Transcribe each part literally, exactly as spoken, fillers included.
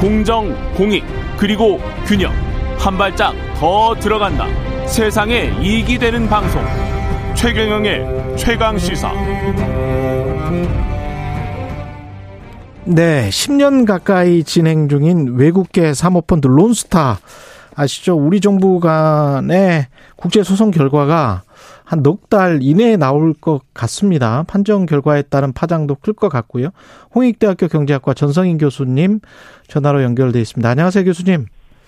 공정, 공익, 그리고 균형. 한 발짝 더 들어간다. 세상에 이익이 되는 방송. 최경영의 최강시사. 네, 십 년 가까이 진행 중인 외국계 사모펀드 론스타. 아시죠? 우리 정부 간의 국제소송 결과가 한 넉 달 이내에 나올 것 같습니다. 판정 결과에 따른 파장도 클 것 같고요. 홍익대학교 경제학과 전성인 교수님 전화로 연결돼 있습니다. 안녕하세요, 교수님.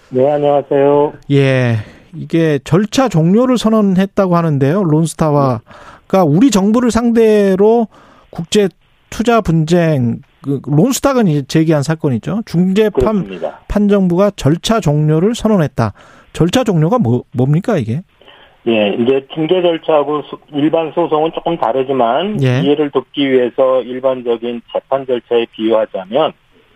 네, 안녕하세요. 예, 이게 절차 종료를 선언했다고 하는데요. 론스타와가 우리 정부를 상대로 국제 투자 분쟁, 론스타가 이제 제기한 사건이죠. 중재판 그렇습니다. 판정부가 절차 종료를 선언했다. 절차 종료가 뭐 뭡니까 이게? 예, 이제 중재 절차하고 일반 소송은 조금 다르지만 예. 이해를 돕기 위해서 일반적인 재판 절차에 비유하자면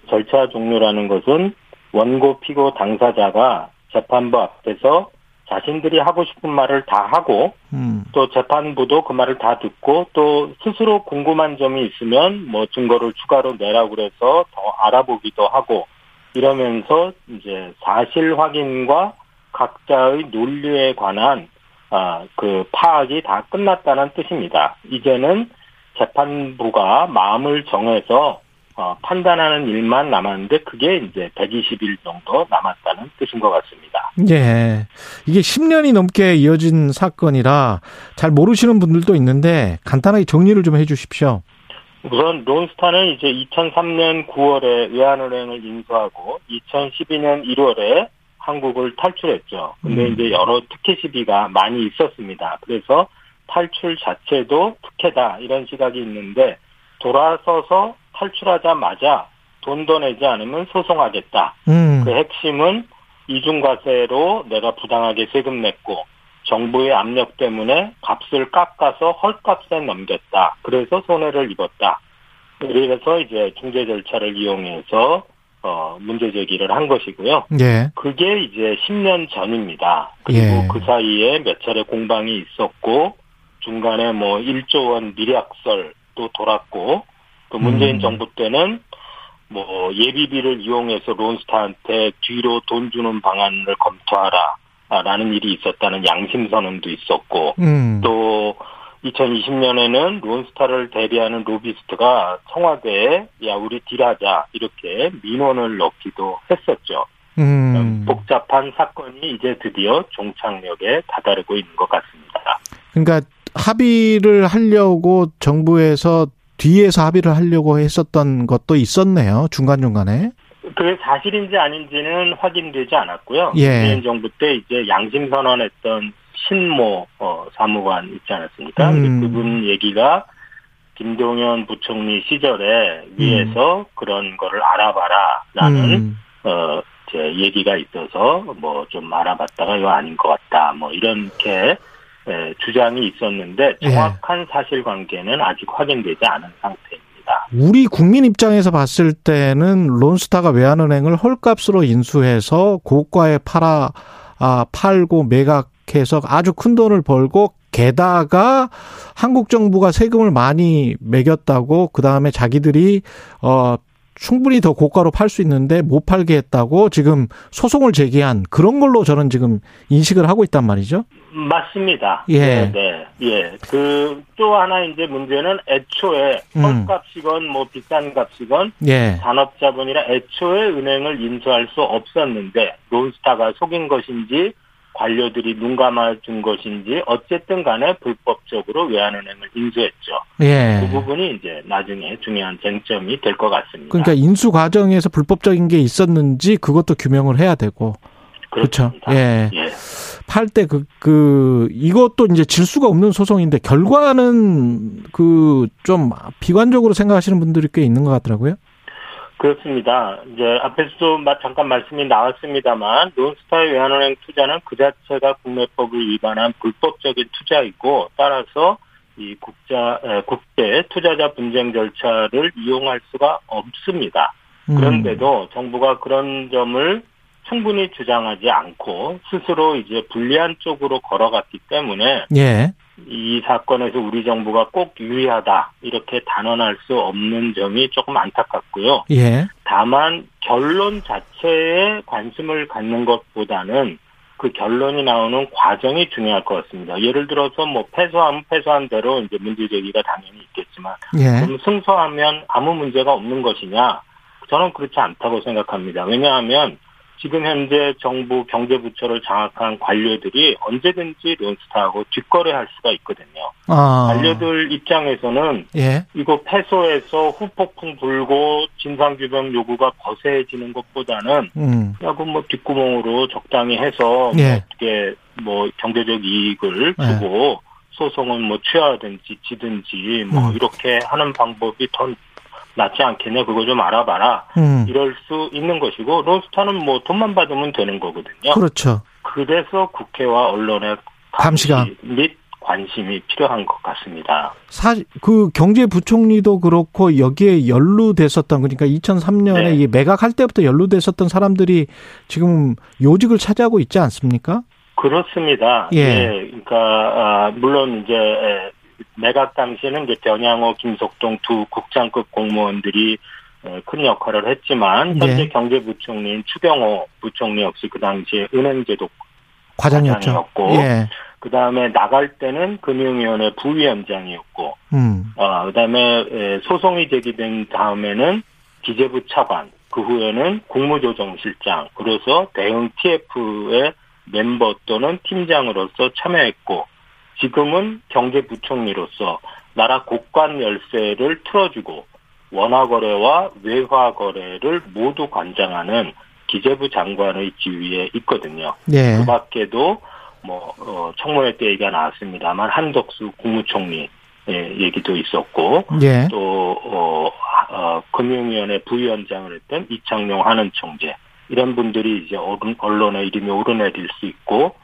절차 종료라는 것은 원고 피고 당사자가 재판부 앞에서 자신들이 하고 싶은 말을 다 하고 음. 또 재판부도 그 말을 다 듣고 또 스스로 궁금한 점이 있으면 뭐 증거를 추가로 내라고 그래서 더 알아보기도 하고 이러면서 이제 사실 확인과 각자의 논리에 관한 아, 그 파악이 다 끝났다는 뜻입니다. 이제는 재판부가 마음을 정해서 어, 판단하는 일만 남았는데 그게 이제 백이십 일 정도 남았다는 뜻인 것 같습니다. 예. 이게 십 년이 넘게 이어진 사건이라 잘 모르시는 분들도 있는데 간단하게 정리를 좀 해 주십시오. 우선 론스타는 이제 이천삼 년 구월에 외환은행을 인수하고 이천십이 년 일월에 한국을 탈출했죠. 근데 음. 이제 여러 특혜 시비가 많이 있었습니다. 그래서 탈출 자체도 특혜다 이런 시각이 있는데 돌아서서 탈출하자마자 돈 더 내지 않으면 소송하겠다. 음. 그 핵심은 이중과세로 내가 부당하게 세금 냈고 정부의 압력 때문에 값을 깎아서 헐값에 넘겼다. 그래서 손해를 입었다. 그래서 이제 중재 절차를 이용해서 어, 문제 제기를 한 것이고요. 예. 그게 이제 십 년 전입니다. 그리고 예. 그 사이에 몇 차례 공방이 있었고, 중간에 뭐 일조 원 미략설도 돌았고, 또 문재인 음. 정부 때는 뭐 예비비를 이용해서 론스타한테 뒤로 돈 주는 방안을 검토하라, 라는 일이 있었다는 양심 선언도 있었고, 음. 또 이천이십 년에는 론스타를 대비하는 로비스트가 청와대에 야 우리 딜하자 이렇게 민원을 넣기도 했었죠. 음. 복잡한 사건이 이제 드디어 종착역에 다다르고 있는 것 같습니다. 그러니까 합의를 하려고 정부에서 뒤에서 합의를 하려고 했었던 것도 있었네요. 중간중간에. 그게 사실인지 아닌지는 확인되지 않았고요. 예. 문재인 정부 때 이제 양심 선언했던 신모 어, 사무관 있지 않았습니까? 음. 그분 얘기가 김동연 부총리 시절에 위에서 음. 그런 거를 알아봐라라는 음. 어, 제 얘기가 있어서 뭐 좀 알아봤다가 이거 아닌 것 같다. 뭐 이렇게 예, 주장이 있었는데 정확한 예. 사실관계는 아직 확인되지 않은 상태입니다. 우리 국민 입장에서 봤을 때는 론스타가 외환은행을 헐값으로 인수해서 고가에 팔아 아, 팔고 매각 계속 아주 큰 돈을 벌고 게다가 한국 정부가 세금을 많이 매겼다고 그다음에 자기들이 어 충분히 더 고가로 팔 수 있는데 못 팔게 했다고 지금 소송을 제기한 그런 걸로 저는 지금 인식을 하고 있단 말이죠. 맞습니다. 예. 네. 예. 그 또 하나 이제 문제는 애초에 헐값이건 음. 뭐 비싼 값이건 예. 산업자본이라 애초에 은행을 인수할 수 없었는데 론스타가 속인 것인지 관료들이 눈 감아준 것인지 어쨌든 간에 불법적으로 외환은행을 인수했죠. 예. 그 부분이 이제 나중에 중요한 쟁점이 될 것 같습니다. 그러니까 인수 과정에서 불법적인 게 있었는지 그것도 규명을 해야 되고. 그렇죠. 예. 예. 팔 때 그, 그, 이것도 이제 질 수가 없는 소송인데 결과는 그 좀 비관적으로 생각하시는 분들이 꽤 있는 것 같더라고요. 그렇습니다. 이제 앞에서도 잠깐 말씀이 나왔습니다만 론스타의 외환은행 투자는 그 자체가 국내법을 위반한 불법적인 투자이고 따라서 이 국자 국제 투자자 분쟁 절차를 이용할 수가 없습니다. 그런데도 정부가 그런 점을 충분히 주장하지 않고 스스로 이제 불리한 쪽으로 걸어갔기 때문에 예. 이 사건에서 우리 정부가 꼭 유의하다 이렇게 단언할 수 없는 점이 조금 안타깝고요. 예. 다만 결론 자체에 관심을 갖는 것보다는 그 결론이 나오는 과정이 중요할 것 같습니다. 예를 들어서 뭐 패소하면 패소한 대로 이제 문제 제기가 당연히 있겠지만 예. 좀 승소하면 아무 문제가 없는 것이냐? 저는 그렇지 않다고 생각합니다. 왜냐하면 지금 현재 정부 경제부처를 장악한 관료들이 언제든지 론스타하고 뒷거래할 수가 있거든요. 아. 관료들 입장에서는 예. 이거 패소해서 후폭풍 불고 진상규명 요구가 거세해지는 것보다는 음. 야구 뭐 뒷구멍으로 적당히 해서 예. 어떻게 뭐 경제적 이익을 예. 주고 소송은 뭐 취하든지 지든지 뭐 음. 이렇게 하는 방법이 더 낫지 않겠냐, 그거 좀 알아봐라. 음. 이럴 수 있는 것이고, 론스타는 뭐 돈만 받으면 되는 거거든요. 그렇죠. 그래서 국회와 언론의 감시 감시감. 및 관심이 필요한 것 같습니다. 사, 그 경제부총리도 그렇고 여기에 연루됐었던, 그러니까 이천삼 년에 네. 이 매각할 때부터 연루됐었던 사람들이 지금 요직을 차지하고 있지 않습니까? 그렇습니다. 예. 예. 그러니까, 아, 물론 이제, 매각 당시에는 이제 변양호, 김석동 두 국장급 공무원들이 큰 역할을 했지만 현재 네. 경제부총리인 추경호 부총리 역시 그 당시에 은행제도 과장이었죠. 과장이었고 예. 그 다음에 나갈 때는 금융위원회 부위원장이었고 음. 어, 그 다음에 소송이 제기된 다음에는 기재부 차관, 그 후에는 국무조정실장, 그래서 대응 티에프의 멤버 또는 팀장으로서 참여했고 지금은 경제부총리로서 나라 곳간 열쇠를 틀어주고 원화거래와 외화거래를 모두 관장하는 기재부 장관의 지위에 있거든요. 네. 그 밖에도 뭐 청문회 때 얘기가 나왔습니다만 한덕수 국무총리 얘기도 있었고 네. 또 어, 어, 금융위원회 부위원장을 했던 이창용 한은총재 이런 분들이 이제 언론의 이름이 오르내릴 수 있고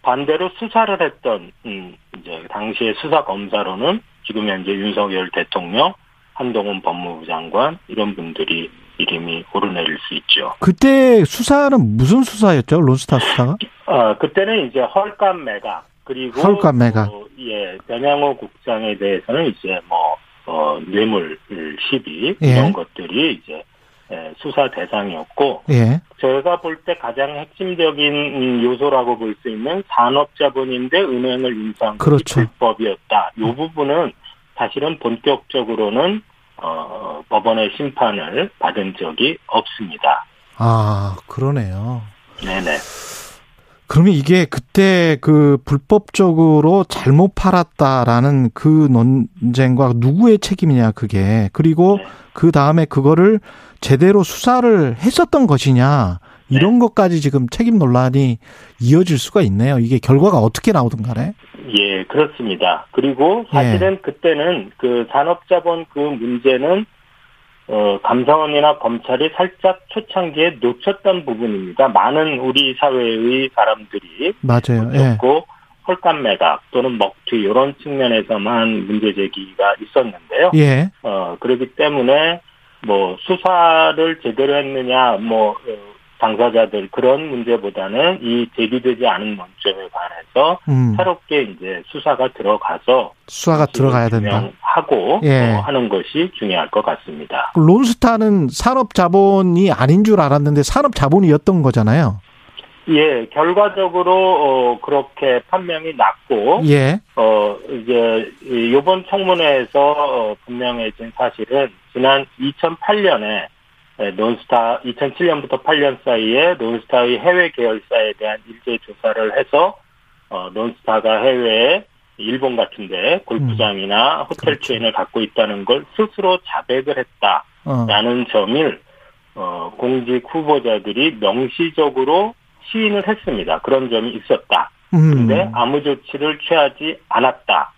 반대로 수사를 했던 음, 이제 당시의 수사 검사로는 지금 현재 윤석열 대통령, 한동훈 법무부 장관 이런 분들이 이름이 오르내릴 수 있죠. 그때 수사는 무슨 수사였죠? 론스타 수사가? 어, 그때는 이제 헐값 매각 그리고 헐값 매각. 어, 예, 변양호 국장에 대해서는 이제 뭐 어, 뇌물 시비 예. 이런 것들이 이제. 예, 수사 대상이었고 예. 제가 볼 때 가장 핵심적인 요소라고 볼 수 있는 산업자본인데 은행을 인수한 그렇죠. 불법이었다. 이 부분은 사실은 본격적으로는 어, 법원의 심판을 받은 적이 없습니다. 아 그러네요. 네네. 그러면 이게 그때 그 불법적으로 잘못 팔았다라는 그 논쟁과 누구의 책임이냐 그게 그리고 네. 그 다음에 그거를 제대로 수사를 했었던 것이냐 이런 네. 것까지 지금 책임 논란이 이어질 수가 있네요. 이게 결과가 어떻게 나오든 간에. 예, 그렇습니다. 그리고 사실은 예. 그때는 그 산업자본 그 문제는 어, 감사원이나 검찰이 살짝 초창기에 놓쳤던 부분입니다. 많은 우리 사회의 사람들이 맞아요. 놓쳤고 예. 헐값 매각 또는 먹튀 이런 측면에서만 문제 제기가 있었는데요. 예. 어, 그렇기 때문에 뭐 수사를 제대로 했느냐, 뭐 당사자들 그런 문제보다는 이 제기되지 않은 문제에 관해서 음. 새롭게 이제 수사가 들어가서 수사가 들어가야 된다 하고 예. 어, 하는 것이 중요할 것 같습니다. 론스타는 산업자본이 아닌 줄 알았는데 산업자본이었던 거잖아요. 예, 결과적으로 어, 그렇게 판명이 났고, 예, 어 이제 이번 청문회에서 어, 분명해진 사실은 지난 이천팔 년에 론스타 이천칠 년부터 팔 년 사이에 론스타의 해외 계열사에 대한 일제 조사를 해서 어, 론스타가 해외에 일본 같은데 골프장이나 음. 호텔 체인을 갖고 있다는 걸 스스로 자백을 했다라는 어. 점을 어, 공직 후보자들이 명시적으로 시인을 했습니다. 그런 점이 있었다. 그런데 음. 아무 조치를 취하지 않았다.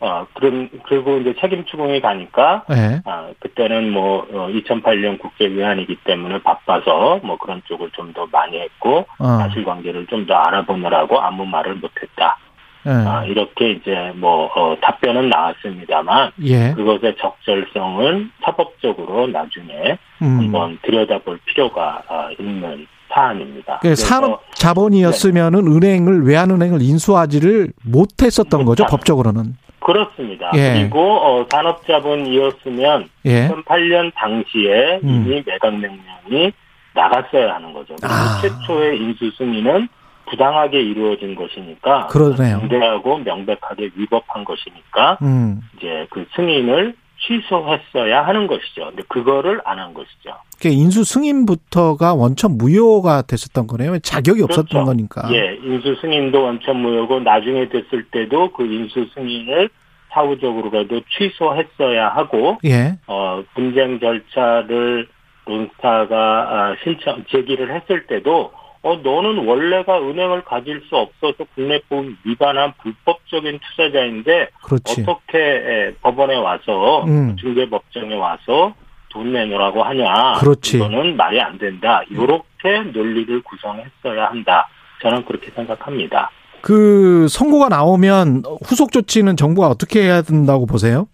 어, 그런, 그리고 이제 책임 추궁이 가니까, 네. 어, 그때는 뭐, 어, 이천팔 년 국제위안이기 때문에 바빠서 뭐 그런 쪽을 좀 더 많이 했고, 어. 사실관계를 좀 더 알아보느라고 아무 말을 못했다. 네. 어, 이렇게 이제 뭐, 어, 답변은 나왔습니다만, 예. 그것의 적절성은 사법적으로 나중에 음. 한번 들여다볼 필요가 있는 사안입니다. 그러니까 산업 자본이었으면은 네. 은행을 외환은행을 인수하지를 못했었던 거죠 법적으로는. 그렇습니다. 예. 그리고 어, 산업자본이었으면 예. 이천팔 년 당시에 음. 이미 매각명령이 나갔어야 하는 거죠. 아. 최초의 인수승인은 부당하게 이루어진 것이니까 중대하고 명백하게 위법한 것이니까 음. 이제 그 승인을 취소했어야 하는 것이죠. 근데 그거를 안 한 것이죠. 그러니까 인수 승인부터가 원천 무효가 됐었던 거네요. 자격이 그렇죠. 없었던 거니까. 예, 인수 승인도 원천 무효고 나중에 됐을 때도 그 인수 승인을 사후적으로라도 취소했어야 하고 예. 어, 분쟁 절차를 론스타가 신청 제기를 했을 때도 어 너는 원래가 은행을 가질 수 없어서 국내법 위반한 불법적인 투자자인데 그렇지. 어떻게 법원에 와서 음. 중개법정에 와서 돈 내놓으라고 하냐. 그렇지. 이거는 말이 안 된다. 이렇게 논리를 구성했어야 한다. 저는 그렇게 생각합니다. 그 선고가 나오면 후속 조치는 정부가 어떻게 해야 된다고 보세요?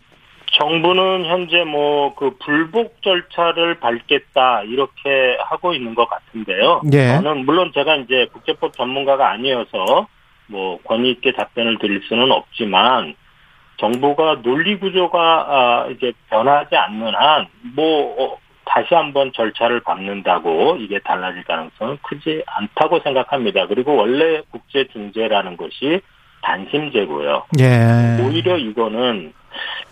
정부는 현재 뭐 그 불복 절차를 밟겠다 이렇게 하고 있는 것 같은데요. 예. 저는 물론 제가 이제 국제법 전문가가 아니어서 뭐 권위 있게 답변을 드릴 수는 없지만 정부가 논리 구조가 이제 변하지 않는 한 뭐 다시 한번 절차를 밟는다고 이게 달라질 가능성은 크지 않다고 생각합니다. 그리고 원래 국제 중재라는 것이 단심제고요. 예. 오히려 이거는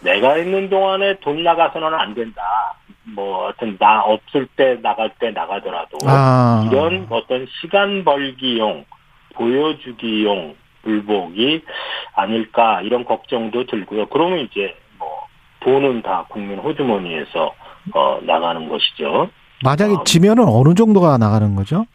내가 있는 동안에 돈 나가서는 안 된다. 뭐, 하여튼, 나 없을 때 나갈 때 나가더라도, 아. 이런 어떤 시간 벌기용, 보여주기용 불복이 아닐까, 이런 걱정도 들고요. 그러면 이제, 뭐, 돈은 다 국민 호주머니에서, 어, 나가는 것이죠. 만약에 어, 지면은 어느 정도가 나가는 거죠?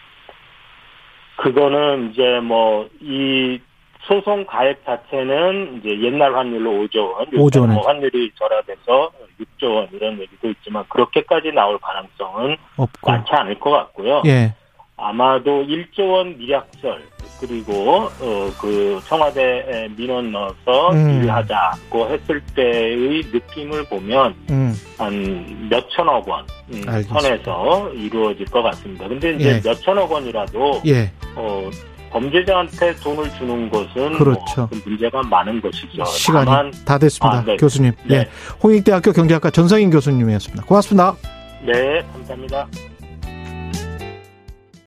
그거는 이제 뭐, 이, 소송 가액 자체는 이제 옛날 환율로 오조 원, 오조 원. 뭐 환율이 절하돼서 육조 원 이런 얘기도 있지만 그렇게까지 나올 가능성은 없고. 많지 않을 것 같고요. 예. 아마도 일조 원 미략설 그리고 어 그 청와대에 민원 넣어서 음. 일하자고 했을 때의 느낌을 보면 음. 한 몇천억 원 선에서 이루어질 것 같습니다. 근데 이제 예. 몇천억 원이라도 예. 어. 범죄자한테 돈을 주는 것은 그렇죠. 뭐 문제가 많은 것이죠. 시간이 다만, 다 됐습니다. 아, 네. 교수님. 네. 네. 홍익대학교 경제학과 전성인 교수님이었습니다. 고맙습니다. 네. 감사합니다.